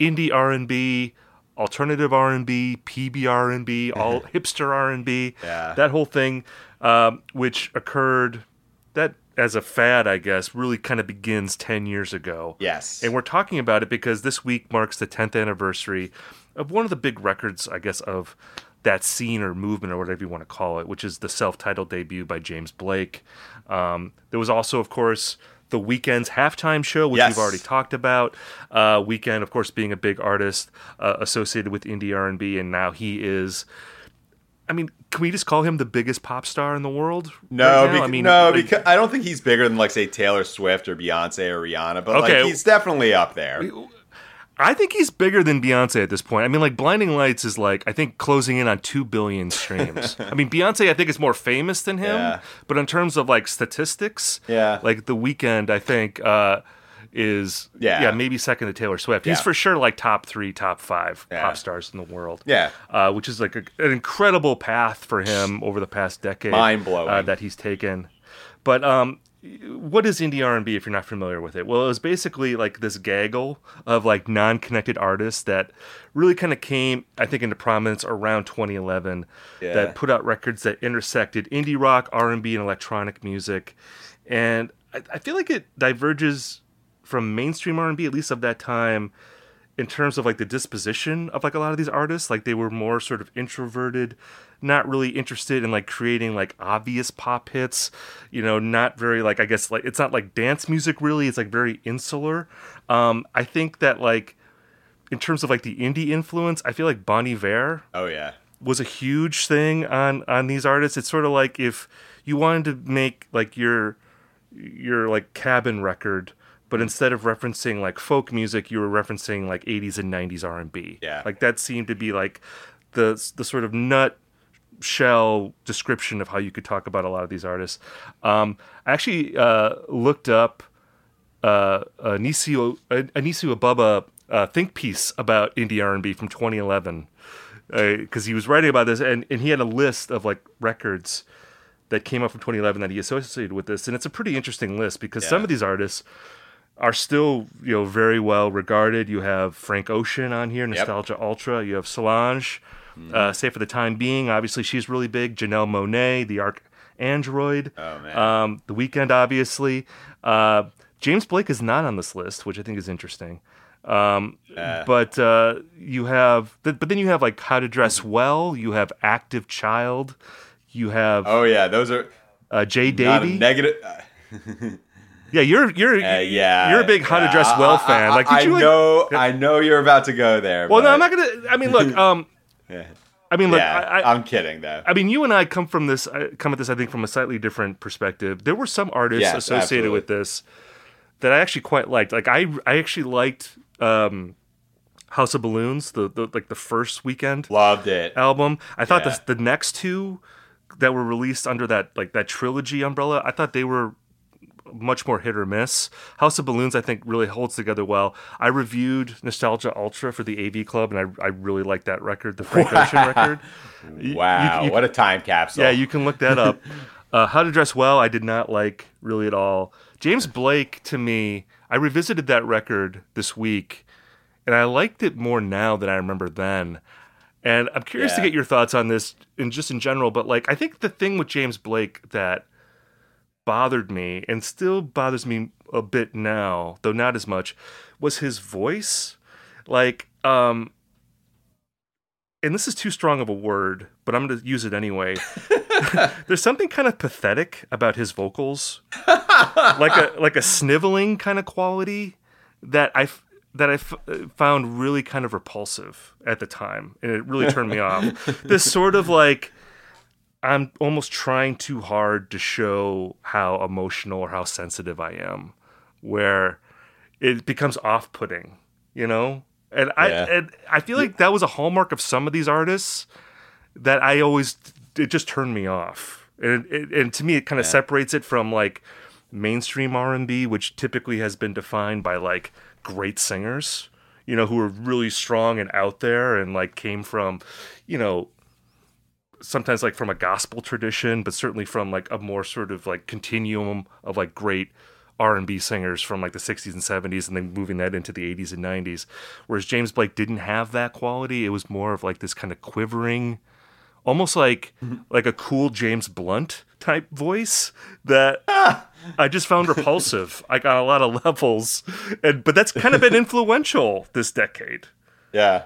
indie R and B, alternative R and B, P B R and B, all hipster R and B, yeah. that whole thing, um, which occurred, that as a fad, I guess, really kind of begins ten years ago. Yes. And we're talking about it because this week marks the tenth anniversary of one of the big records, I guess, of that scene or movement or whatever you want to call it, which is the self-titled debut by James Blake. Um, there was also, of course... The Weeknd's Halftime Show, which yes. we've already talked about. Uh, Weeknd, of course, being a big artist uh, associated with indie R and B, and now he is... I mean, can we just call him the biggest pop star in the world? No, right beca- I mean, no, like, because I don't think he's bigger than, like, say, Taylor Swift or Beyonce or Rihanna, but okay. like, he's definitely up there. I think he's bigger than Beyonce at this point. I mean, like, Blinding Lights is, like, I think closing in on two billion streams. I mean, Beyonce, I think, is more famous than him. Yeah. But in terms of, like, statistics, yeah. like, The Weeknd, I think, uh, is, yeah. yeah, maybe second to Taylor Swift. Yeah. He's for sure, like, top three, top five yeah. pop stars in the world. Yeah. Uh, which is, like, a, an incredible path for him over the past decade. Mind-blowing. Uh, that he's taken. But, um... what is indie R and B if you're not familiar with it? Well, it was basically like this gaggle of like non-connected artists that really kind of came, I think, into prominence around twenty eleven yeah. that put out records that intersected indie rock, R and B, and electronic music. And I, I feel like it diverges from mainstream R and B, at least of that time, in terms of like the disposition of like a lot of these artists. Like they were more sort of introverted, not really interested in like creating like obvious pop hits, you know, not very like, I guess, like it's not like dance music really, it's like very insular. Um, I think that like in terms of like the indie influence, I feel like Bon Iver oh, yeah. was a huge thing on, on these artists. It's sort of like if you wanted to make like your, your like cabin record, but instead of referencing like folk music, you were referencing like eighties and nineties R and B. Yeah. Like that seemed to be like the, the sort of nut shell description of how you could talk about a lot of these artists. Um, I actually uh, looked up uh, Anisu Anisu Ababa uh, think piece about indie R and B from twenty eleven because uh, he was writing about this, and, and he had a list of like records that came out from twenty eleven that he associated with this, and it's a pretty interesting list because yeah. some of these artists are still, you know, very well regarded. You have Frank Ocean on here, Nostalgia yep. Ultra. You have Solange, mm-hmm. uh, Say for the Time Being. Obviously, she's really big. Janelle Monáe, the Arc Android. Oh, man. Um, The Weeknd, obviously. Uh, James Blake is not on this list, which I think is interesting. Um, uh. But uh, you have... Th- but then you have, like, How to Dress Well. You have Active Child. You have... Oh, yeah, those are... Uh, Jay Davy. Negative... Yeah, you're you're uh, yeah, you're a big How to Dress yeah, Well I, fan. Like, did I you, like, know I know you're about to go there. Well, but... no, I'm not gonna. I mean, look. Um, yeah. I mean, look. Yeah, I, I, I'm kidding, though. I mean, you and I come from this. Come at this, I think, from a slightly different perspective. There were some artists yes, associated absolutely. with this that I actually quite liked. Like, I I actually liked um, House of Balloons, the, the like the first Weeknd loved it album. I thought yeah. the the next two that were released under that like that trilogy umbrella, I thought they were much more hit or miss. House of Balloons, I think, really holds together well. I reviewed Nostalgia Ultra for the A V Club, and I I really like that record, the Frank Ocean record. Wow, you, you, you, what a time capsule. Yeah, you can look that up. uh, How to Dress Well, I did not like really at all. James Blake, to me, I revisited that record this week, and I liked it more now than I remember then. And I'm curious yeah. to get your thoughts on this, in just in general, but like I think the thing with James Blake that bothered me and still bothers me a bit now, though not as much, was his voice. Like, um, and this is too strong of a word, but I'm going to use it anyway. There's something kind of pathetic about his vocals, like a like a sniveling kind of quality that I that I f- found really kind of repulsive at the time, and it really turned me off. This sort of like, I'm almost trying too hard to show how emotional or how sensitive I am, where it becomes off-putting, you know? And I yeah. and I feel like that was a hallmark of some of these artists that I always, it just turned me off. And it, and to me, it kind of yeah. separates it from like mainstream R and B, which typically has been defined by like great singers, you know, who are really strong and out there and like came from, you know, sometimes like from a gospel tradition, but certainly from like a more sort of like continuum of like great R and B singers from like the sixties and seventies and then moving that into the eighties and nineties. Whereas James Blake didn't have that quality. It was more of like this kind of quivering, almost like mm-hmm. like a cool James Blunt type voice that ah, I just found repulsive like on a lot of levels. And but that's kind of been influential this decade. Yeah.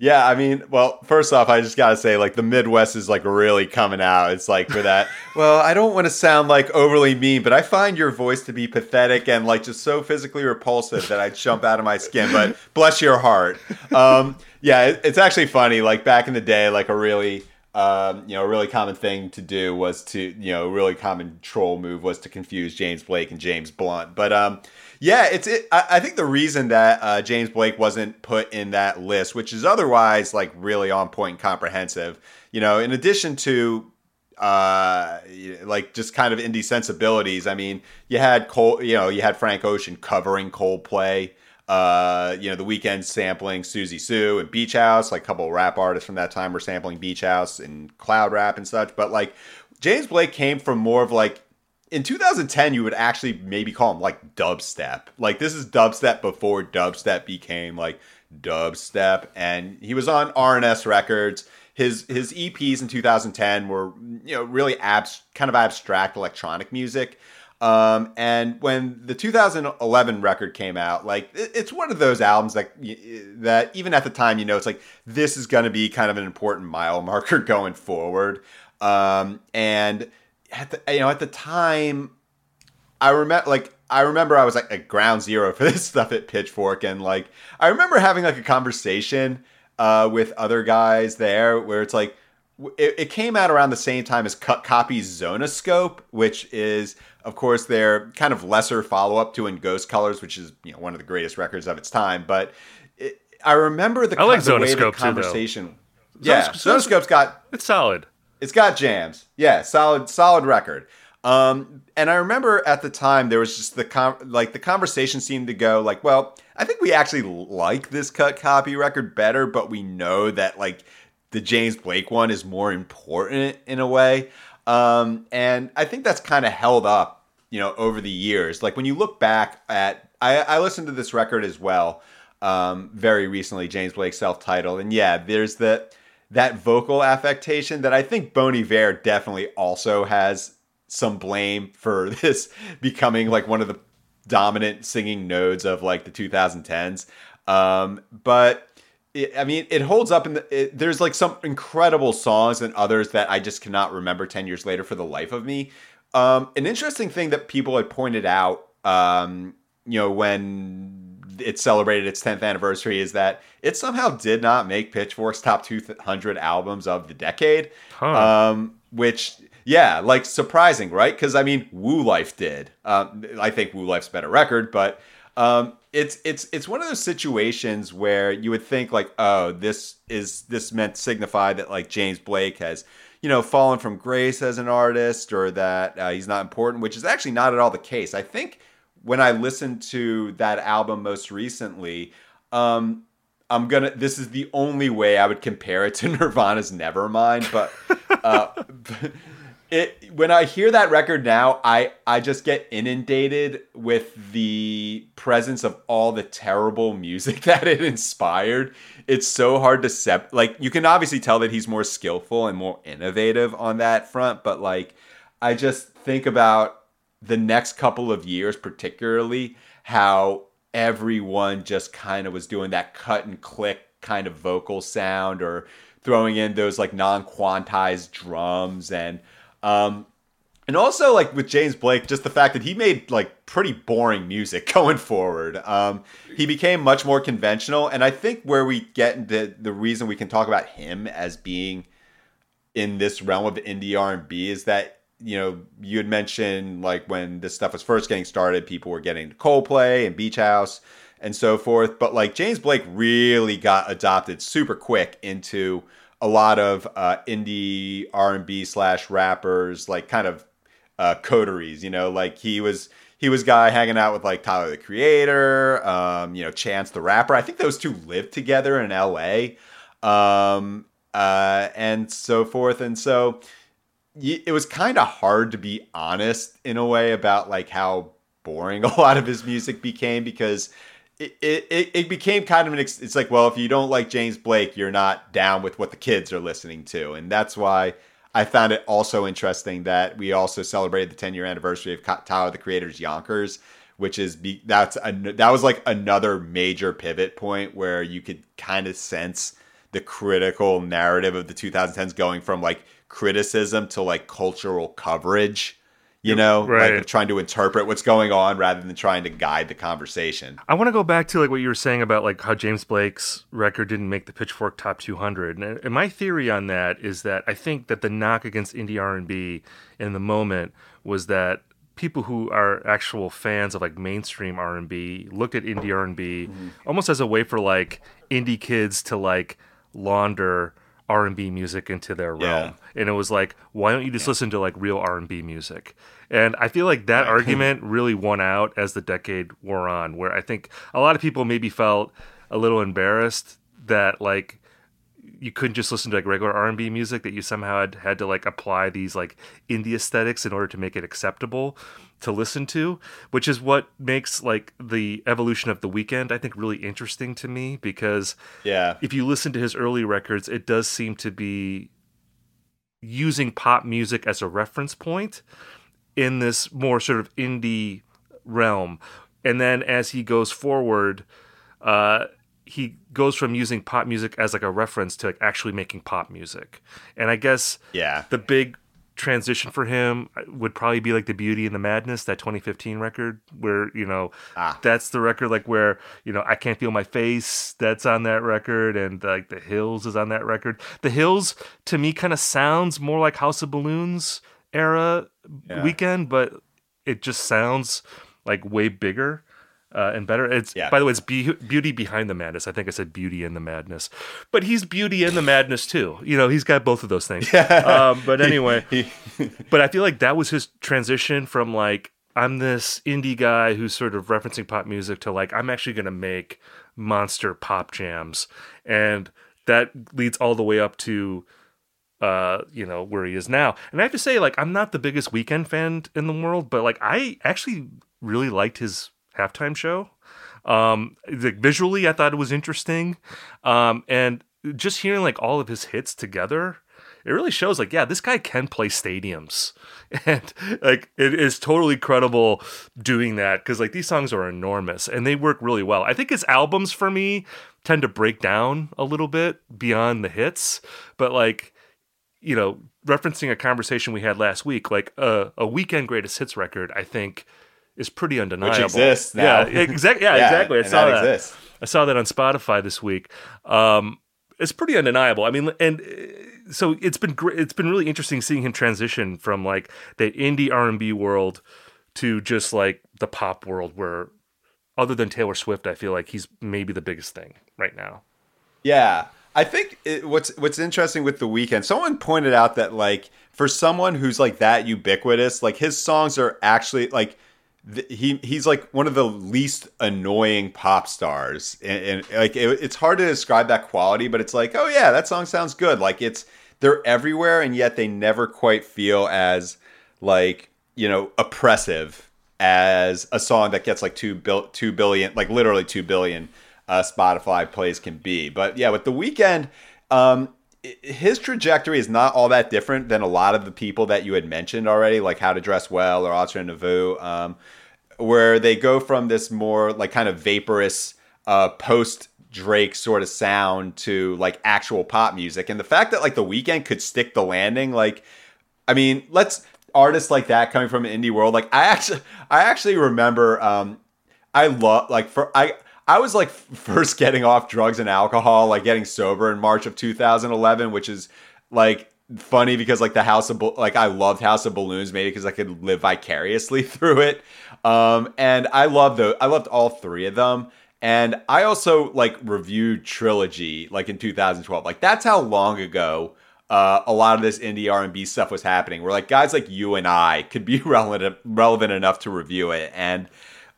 Yeah, I mean, well, first off, I just got to say, like, the Midwest is, like, really coming out. It's like, for that, well, I don't want to sound, like, overly mean, but I find your voice to be pathetic and, like, just so physically repulsive that I jump out of my skin, but bless your heart. Um, yeah, it, it's actually funny. Like, back in the day, like, a really, um, you know, a really common thing to do was to, you know, a really common troll move was to confuse James Blake and James Blunt. But, um... Yeah, it's. It, I, I think the reason that uh, James Blake wasn't put in that list, which is otherwise like really on point and comprehensive, you know, in addition to uh, like just kind of indie sensibilities. I mean, you had Cole, you know, you had Frank Ocean covering Coldplay, uh, you know, The Weeknd sampling Susie Sue and Beach House. Like a couple of rap artists from that time were sampling Beach House and cloud rap and such. But like James Blake came from more of like. In two thousand ten, you would actually maybe call him like dubstep. Like this is dubstep before dubstep became like dubstep, and he was on R and S Records. His his E Ps in two thousand ten were, you know, really abs- kind of abstract electronic music. Um, and when the two thousand eleven record came out, like it, it's one of those albums that that even at the time, you know, it's like this is going to be kind of an important mile marker going forward, um, and. At the, you know, at the time, I remember, like, I remember I was like at ground zero for this stuff at Pitchfork, and like, I remember having like a conversation uh, with other guys there where it's like, it, it came out around the same time as Cut Copy's Zonoscope, which is, of course, their kind of lesser follow up to In Ghost Colors, which is, you know, one of the greatest records of its time. But it, I remember the, I like the way the conversation. Too, yeah, Zonoscope's got it's solid. It's got jams. Yeah, solid, solid record. Um, and I remember at the time there was just the com- like the conversation seemed to go like, well, I think we actually like this cut copy record better, but we know that like the James Blake one is more important in a way. Um, and I think that's kind of held up, you know, over the years. Like when you look back at, I, I listened to this record as well, um, very recently, James Blake self-titled, and yeah, there's the that vocal affectation that I think Bon Iver definitely also has some blame for this becoming like one of the dominant singing nodes of like the twenty tens. Um, but it, I mean, it holds up in the, it, there's like some incredible songs and others that I just cannot remember ten years later for the life of me. Um, an interesting thing that people had pointed out, um, you know, when it celebrated its tenth anniversary is that it somehow did not make Pitchfork's top two hundred albums of the decade. Huh. Um, which, yeah, like surprising, right? Because I mean, Woo Life did. Um, I think Woo Life's a better record, but um, it's it's it's one of those situations where you would think like, oh, this is this meant to signify that like James Blake has, you know, fallen from grace as an artist, or that uh, he's not important, which is actually not at all the case. I think when I listened to that album most recently, um, I'm gonna. This is the only way I would compare it to Nirvana's Nevermind, but. Uh, It, when I hear that record now, I, I just get inundated with the presence of all the terrible music that it inspired. It's so hard to separate. Like, you can obviously tell that he's more skillful and more innovative on that front. But, like, I just think about the next couple of years, particularly, how everyone just kind of was doing that cut and click kind of vocal sound or throwing in those, like, non-quantized drums and... Um, and also like with James Blake, just the fact that he made like pretty boring music going forward. Um, he became much more conventional. And I think where we get into the reason we can talk about him as being in this realm of indie R and B is that, you know, you had mentioned like when this stuff was first getting started, people were getting to Coldplay and Beach House and so forth. But like James Blake really got adopted super quick into a lot of uh, indie R and B slash rappers, like kind of uh, coteries, you know, like he was he was guy hanging out with like Tyler the Creator, um, you know, Chance the Rapper. I think those two lived together in L A, um, uh, and so forth. And so it was kind of hard to be honest in a way about like how boring a lot of his music became, because It, it it became kind of an, it's like, well, if you don't like James Blake, you're not down with what the kids are listening to. And that's why I found it also interesting that we also celebrated the ten year anniversary of Tyler, the Creator's Yonkers, which is, that's, a, that was like another major pivot point where you could kind of sense the critical narrative of the twenty tens going from like criticism to like cultural coverage. You know, right. Like trying to interpret what's going on rather than trying to guide the conversation. I want to go back to like what you were saying about like how James Blake's record didn't make the Pitchfork top two hundred. And my theory on that is that I think that the knock against indie R and B in the moment was that people who are actual fans of like mainstream R and B looked at indie R and B mm-hmm. almost as a way for like indie kids to like launder R and B music into their realm. Yeah. And it was like, why don't you just yeah. listen to like real R and B music? And I feel like that right. argument really won out as the decade wore on, where I think a lot of people maybe felt a little embarrassed that like you couldn't just listen to like regular R and B music, that you somehow had, had to like apply these like indie aesthetics in order to make it acceptable to listen to, which is what makes like the evolution of The Weeknd, I think, really interesting to me, because yeah. if you listen to his early records, it does seem to be using pop music as a reference point in this more sort of indie realm. And then as he goes forward, uh, he goes from using pop music as like a reference to like actually making pop music. And I guess yeah. the big transition for him would probably be like the Beauty and the Madness, that twenty fifteen record where, you know, ah. that's the record like where, you know, I Can't Feel My Face, that's on that record. And like The Hills is on that record. The Hills to me kind of sounds more like House of Balloons era yeah. Weeknd, but it just sounds like way bigger. uh, and better. It's yeah. By the way, it's be- Beauty Behind the Madness. I think I said Beauty and the Madness, but he's Beauty and the Madness too. You know, he's got both of those things. Yeah. Um, but anyway, but I feel like that was his transition from like, I'm this indie guy who's sort of referencing pop music to like, I'm actually going to make monster pop jams. And that leads all the way up to, uh, you know, where he is now. And I have to say, like, I'm not the biggest Weeknd fan in the world, but like, I actually really liked his halftime show. Um, like visually, I thought it was interesting. Um, and just hearing like all of his hits together, it really shows like, yeah, this guy can play stadiums, and like it is totally credible doing that, because like these songs are enormous and they work really well. I think his albums for me tend to break down a little bit beyond the hits, but like, you know, referencing a conversation we had last week, like uh, a Weeknd Greatest Hits record, I think is pretty undeniable. Which exists now. Yeah, exactly. Yeah, yeah, exactly. I saw that. Exists. I saw that on Spotify this week. Um, it's pretty undeniable. I mean, and so it's been great. It's been really interesting seeing him transition from like the indie R and B world to just like the pop world, where other than Taylor Swift, I feel like he's maybe the biggest thing right now. Yeah. I think it, what's what's interesting with The Weeknd, someone pointed out that like for someone who's like that ubiquitous, like his songs are actually like th- he he's like one of the least annoying pop stars, and, and like it, it's hard to describe that quality, but it's like, oh yeah, that song sounds good. Like it's they're everywhere, and yet they never quite feel as like, you know, oppressive as a song that gets like two bil- two billion, like literally two billion. Uh, Spotify plays can be. But yeah, with The Weeknd, um, his trajectory is not all that different than a lot of the people that you had mentioned already, like How to Dress Well or Entre Nouveau, um, where they go from this more like kind of vaporous uh, post-Drake sort of sound to like actual pop music. And the fact that like The Weeknd could stick the landing, like, I mean, let's artists like that coming from an indie world. Like I actually, I actually remember, um, I love like for, I, I was like first getting off drugs and alcohol, like getting sober in March of two thousand eleven, which is like funny because like the House of, like I loved House of Balloons, maybe because I could live vicariously through it. Um, and I loved the, I loved all three of them. And I also like reviewed Trilogy like in two thousand twelve, like that's how long ago uh, a lot of this indie R and B stuff was happening, where like guys like you and I could be relevant, relevant enough to review it. And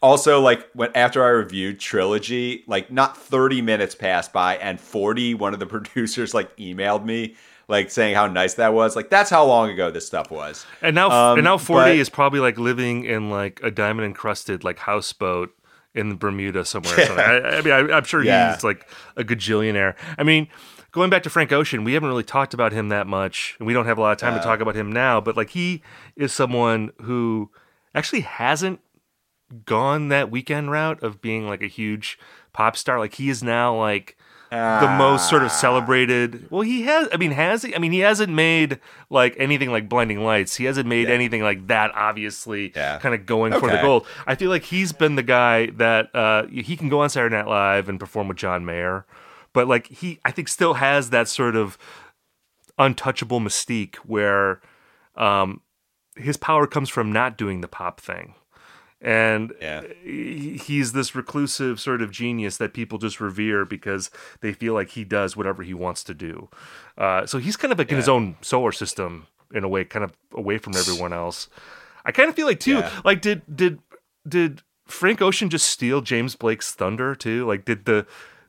also, like, when after I reviewed Trilogy, like, not thirty minutes passed by, and forty, one of the producers, like, emailed me, like, saying how nice that was. Like, that's how long ago this stuff was. And now um, and now forty but, is probably, like, living in, like, a diamond-encrusted, like, houseboat in Bermuda somewhere. Yeah. Or something. I, I mean, I, I'm sure yeah. he's, like, a gajillionaire. I mean, going back to Frank Ocean, we haven't really talked about him that much, and we don't have a lot of time uh, to talk about him now, but, like, he is someone who actually hasn't gone that Weeknd route of being like a huge pop star. Like he is now like ah. the most sort of celebrated. Well, he has, I mean, has he? I mean, he hasn't made like anything like Blinding Lights. He hasn't made yeah. anything like that, obviously yeah. kind of going okay. for the gold. I feel like he's been the guy that uh, he can go on Saturday Night Live and perform with John Mayer, but like he, I think still has that sort of untouchable mystique where um, his power comes from not doing the pop thing. And yeah. he's this reclusive sort of genius that people just revere because they feel like he does whatever he wants to do. Uh, so he's kind of like yeah. in his own solar system in a way, kind of away from everyone else. I kind of feel like too, yeah. like did, did, did Frank Ocean just steal James Blake's thunder too? Like did the,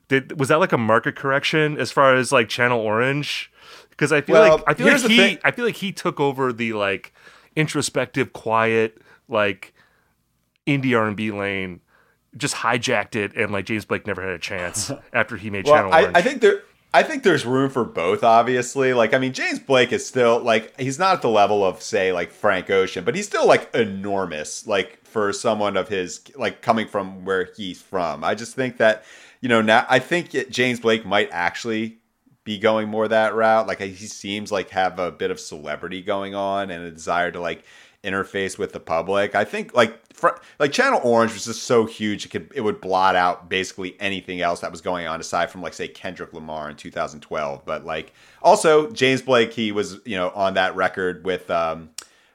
did, was that like a market correction as far as like Channel Orange? Cause I feel well, like, I feel like he, thing. I feel like he took over the like introspective, quiet, like, indie R and B lane, just hijacked it, and like James Blake never had a chance after he made well, Channel Orange. I, I think there, I think there's room for both. Obviously, like I mean, James Blake is still like he's not at the level of say like Frank Ocean, but he's still like enormous. Like for someone of his like coming from where he's from, I just think that you know now I think it, James Blake might actually be going more that route. Like he seems like have a bit of celebrity going on and a desire to like interface with the public. I think like fr- like Channel Orange was just so huge it could it would blot out basically anything else that was going on aside from like say Kendrick Lamar in two thousand twelve. But like also James Blake, he was you know on that record with um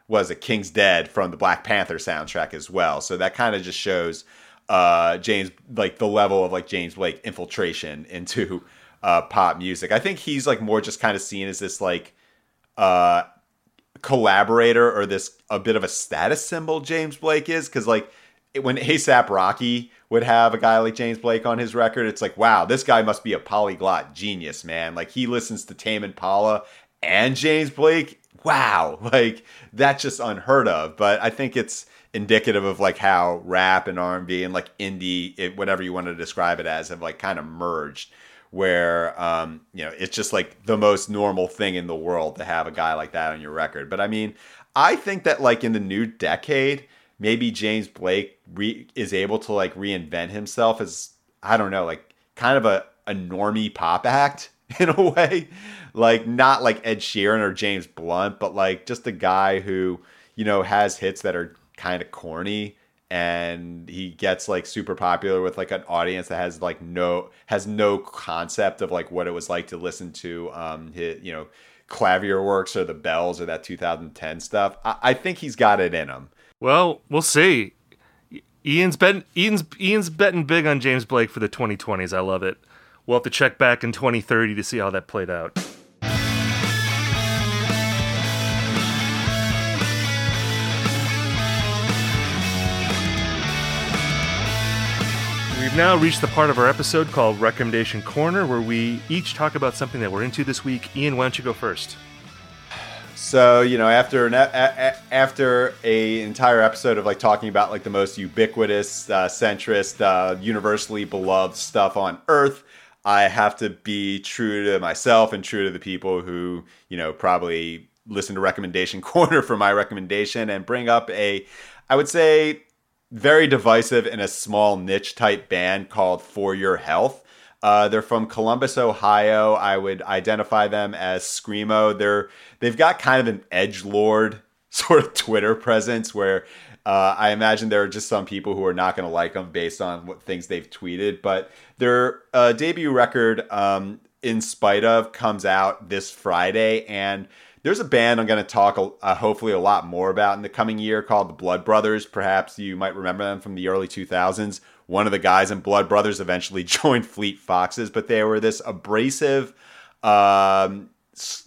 was it King's Dead from the Black Panther soundtrack as well. So that kind of just shows uh, James, like the level of like James Blake infiltration into uh, pop music. I think he's like more just kind of seen as this like uh, collaborator or this a bit of a status symbol. James Blake is, because like when A$AP Rocky would have a guy like James Blake on his record, it's like, wow, this guy must be a polyglot genius, man. Like he listens to Tame Impala and James Blake. Wow, like that's just unheard of. But I think it's indicative of like how rap and R and B and like indie, it, whatever you want to describe it as, have like kind of merged, where um, you know, it's just like the most normal thing in the world to have a guy like that on your record. But I mean, I think that like in the new decade, maybe James Blake re- is able to like reinvent himself as, I don't know, like kind of a, a normie pop act in a way, like not like Ed Sheeran or James Blunt, but like just a guy who, you know, has hits that are kind of corny, and he gets like super popular with like an audience that has like no, has no concept of like what it was like to listen to, um, his, you know, Clavier Works or The Bells or that two thousand ten stuff. I, I think he's got it in him. Well, we'll see. Ian's bet, Ian's Ian's betting big on James Blake for the twenty twenties. I love it. We'll have to check back in twenty thirty to see how that played out. We've now reached the part of our episode called Recommendation Corner, where we each talk about something that we're into this week. Ian, why don't you go first? So, you know, after an, a, a, after a entire episode of like talking about like the most ubiquitous, uh, centrist, uh, universally beloved stuff on earth, I have to be true to myself and true to the people who, you know, probably listen to Recommendation Corner for my recommendation, and bring up a, I would say, very divisive and a small niche type band called For Your Health. Uh, they're from Columbus, Ohio. I would identify them as Screamo. They're, they've got kind of an edgelord sort of Twitter presence where uh, I imagine there are just some people who are not going to like them based on what things they've tweeted. But their uh, debut record, um, In Spite Of, comes out this Friday. And there's a band I'm going to talk uh, hopefully a lot more about in the coming year called the Blood Brothers. Perhaps you might remember them from the early two thousands. One of the guys in Blood Brothers eventually joined Fleet Foxes, but they were this abrasive, um,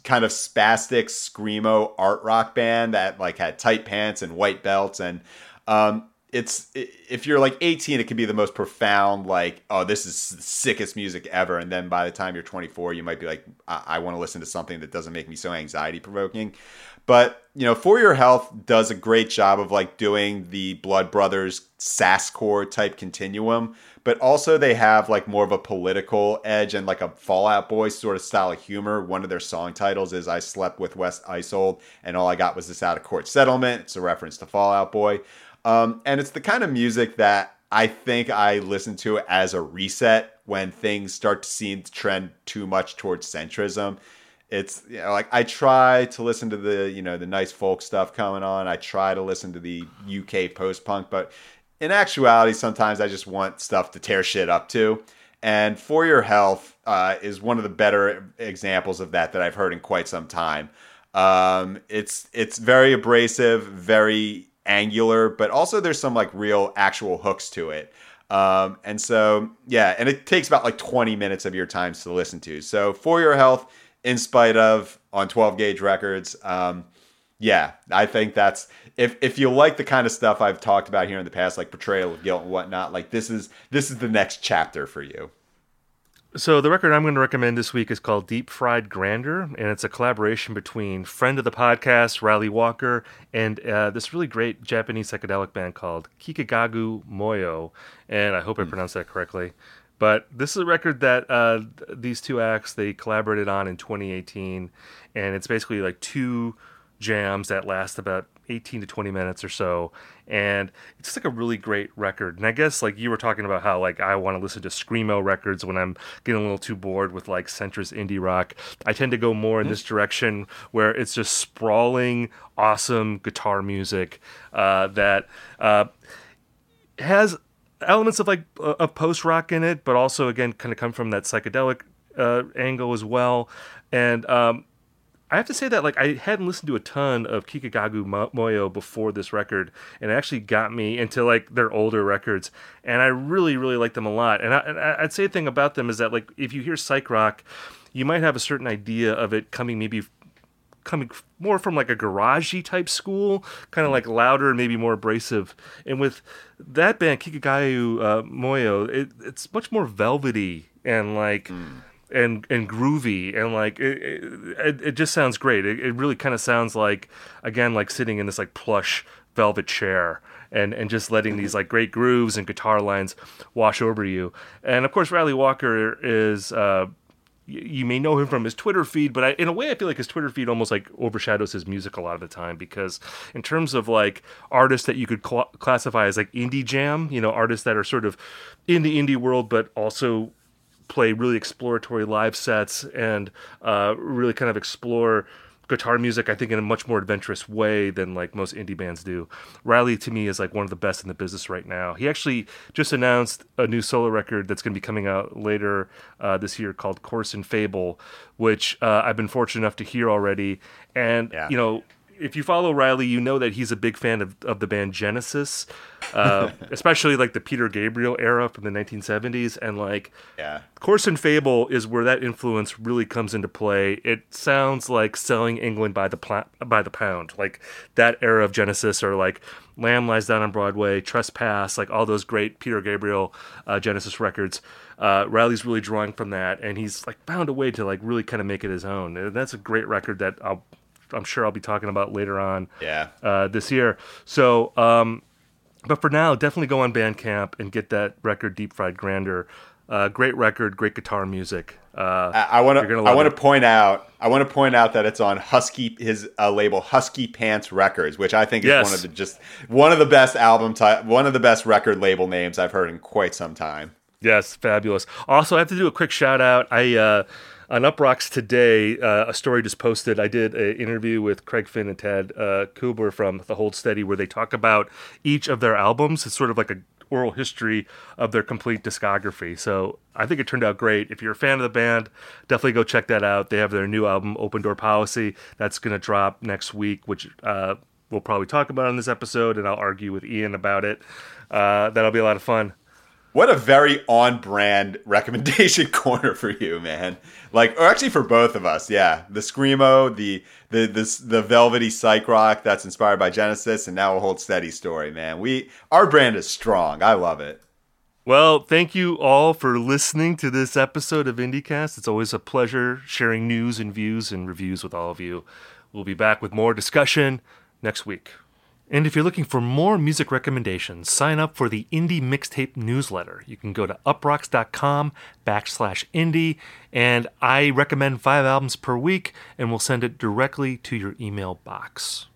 kind of spastic screamo art rock band that like had tight pants and white belts. And um, it's, if you're like eighteen, it could be the most profound, like, oh, this is the sickest music ever. And then by the time you're twenty-four, you might be like, I, I want to listen to something that doesn't make me so anxiety provoking. But, you know, For Your Health does a great job of like doing the Blood Brothers Sasscore type continuum, but also they have like more of a political edge and like a Fall Out Boy sort of style of humor. One of their song titles is I Slept With West Isold and All I Got Was This Out of Court Settlement. It's a reference to Fall Out Boy. Um, and it's the kind of music that I think I listen to as a reset when things start to seem to trend too much towards centrism. It's, you know, like I try to listen to the, you know, the nice folk stuff coming on. I try to listen to the U K post-punk, but in actuality, sometimes I just want stuff to tear shit up to. And For Your Health uh, is one of the better examples of that that I've heard in quite some time. Um, it's it's very abrasive, very angular, but also there's some like real actual hooks to it. Um, and so, yeah, and it takes about like twenty minutes of your time to listen to. So For Your Health, In Spite Of, on twelve gauge records. Um, yeah, I think that's, if if you like the kind of stuff I've talked about here in the past, like portrayal of guilt and whatnot, like this is this is the next chapter for you. So the record I'm going to recommend this week is called Deep Fried Grandeur, and it's a collaboration between friend of the podcast, Riley Walker, and uh, this really great Japanese psychedelic band called Kikagaku Moyo, and I hope I mm. pronounced that correctly. But this is a record that uh, these two acts, they collaborated on in twenty eighteen, and it's basically like two jams that last about eighteen to twenty minutes or so, and it's just like a really great record. And I guess like you were talking about how like I want to listen to screamo records when I'm getting a little too bored with like centrist indie rock. I tend to go more in this direction where it's just sprawling, awesome guitar music uh, that uh, has elements of like a post rock in it, but also again kind of come from that psychedelic uh, angle as well. And um, I have to say that like I hadn't listened to a ton of Kikagaku Moyo before this record, and it actually got me into like their older records, and I really really like them a lot. And, I, and I'd say the thing about them is that like if you hear psych rock, you might have a certain idea of it coming maybe coming more from like a garagey type school, kind of like louder and maybe more abrasive. And with that band Kikagaku uh, Moyo, it, it's much more velvety and like. Mm. And and groovy and like it it, it just sounds great. It, it really kind of sounds like again like sitting in this like plush velvet chair and and just letting these like great grooves and guitar lines wash over you. And of course, Riley Walker is. Uh, You may know him from his Twitter feed, but I, in a way, I feel like his Twitter feed almost like overshadows his music a lot of the time, because in terms of like artists that you could cl- classify as like indie jam, you know, artists that are sort of in the indie world, but also play really exploratory live sets and uh, really kind of explore guitar music, I think, in a much more adventurous way than like most indie bands do. Riley, to me, is like one of the best in the business right now. He actually just announced a new solo record that's going to be coming out later uh, this year called Course in Fable, which uh, I've been fortunate enough to hear already. And, yeah. you know, if you follow Riley, you know that he's a big fan of, of the band Genesis, uh, especially like the Peter Gabriel era from the nineteen seventies. And like yeah. Course in Fable is where that influence really comes into play. It sounds like Selling England by the pl- by the pound, like that era of Genesis, or like Lamb Lies Down on Broadway, Trespass, like all those great Peter Gabriel uh, Genesis records. Uh, Riley's really drawing from that. And he's like found a way to like really kind of make it his own. And that's a great record that I'll, I'm sure I'll be talking about later on yeah. uh, this year. So, um, but for now, definitely go on Bandcamp and get that record, Deep Fried Grandeur. Uh, great record, great guitar music. Uh, I want to. I want to point out. I want to point out that it's on Husky, his uh, label, Husky Pants Records, which I think is yes. one of the just one of the best album type, one of the best record label names I've heard in quite some time. Yes, fabulous. Also, I have to do a quick shout out. I. Uh, On Uproxx today, uh, a story just posted. I did an interview with Craig Finn and Tad uh, Kubler from The Hold Steady, where they talk about each of their albums. It's sort of like an oral history of their complete discography. So I think it turned out great. If you're a fan of the band, definitely go check that out. They have their new album, Open Door Policy, that's going to drop next week, which uh, we'll probably talk about on this episode, and I'll argue with Ian about it. Uh, that'll be a lot of fun. What a very on-brand recommendation corner for you, man. Like, or actually for both of us, yeah. The screamo, the the the, the velvety psych rock that's inspired by Genesis, and now a Hold Steady story, man. We our brand is strong. I love it. Well, thank you all for listening to this episode of IndieCast. It's always a pleasure sharing news and views and reviews with all of you. We'll be back with more discussion next week. And if you're looking for more music recommendations, sign up for the Indie Mixtape newsletter. You can go to uproxx.com backslash indie, and I recommend five albums per week, and we'll send it directly to your email box.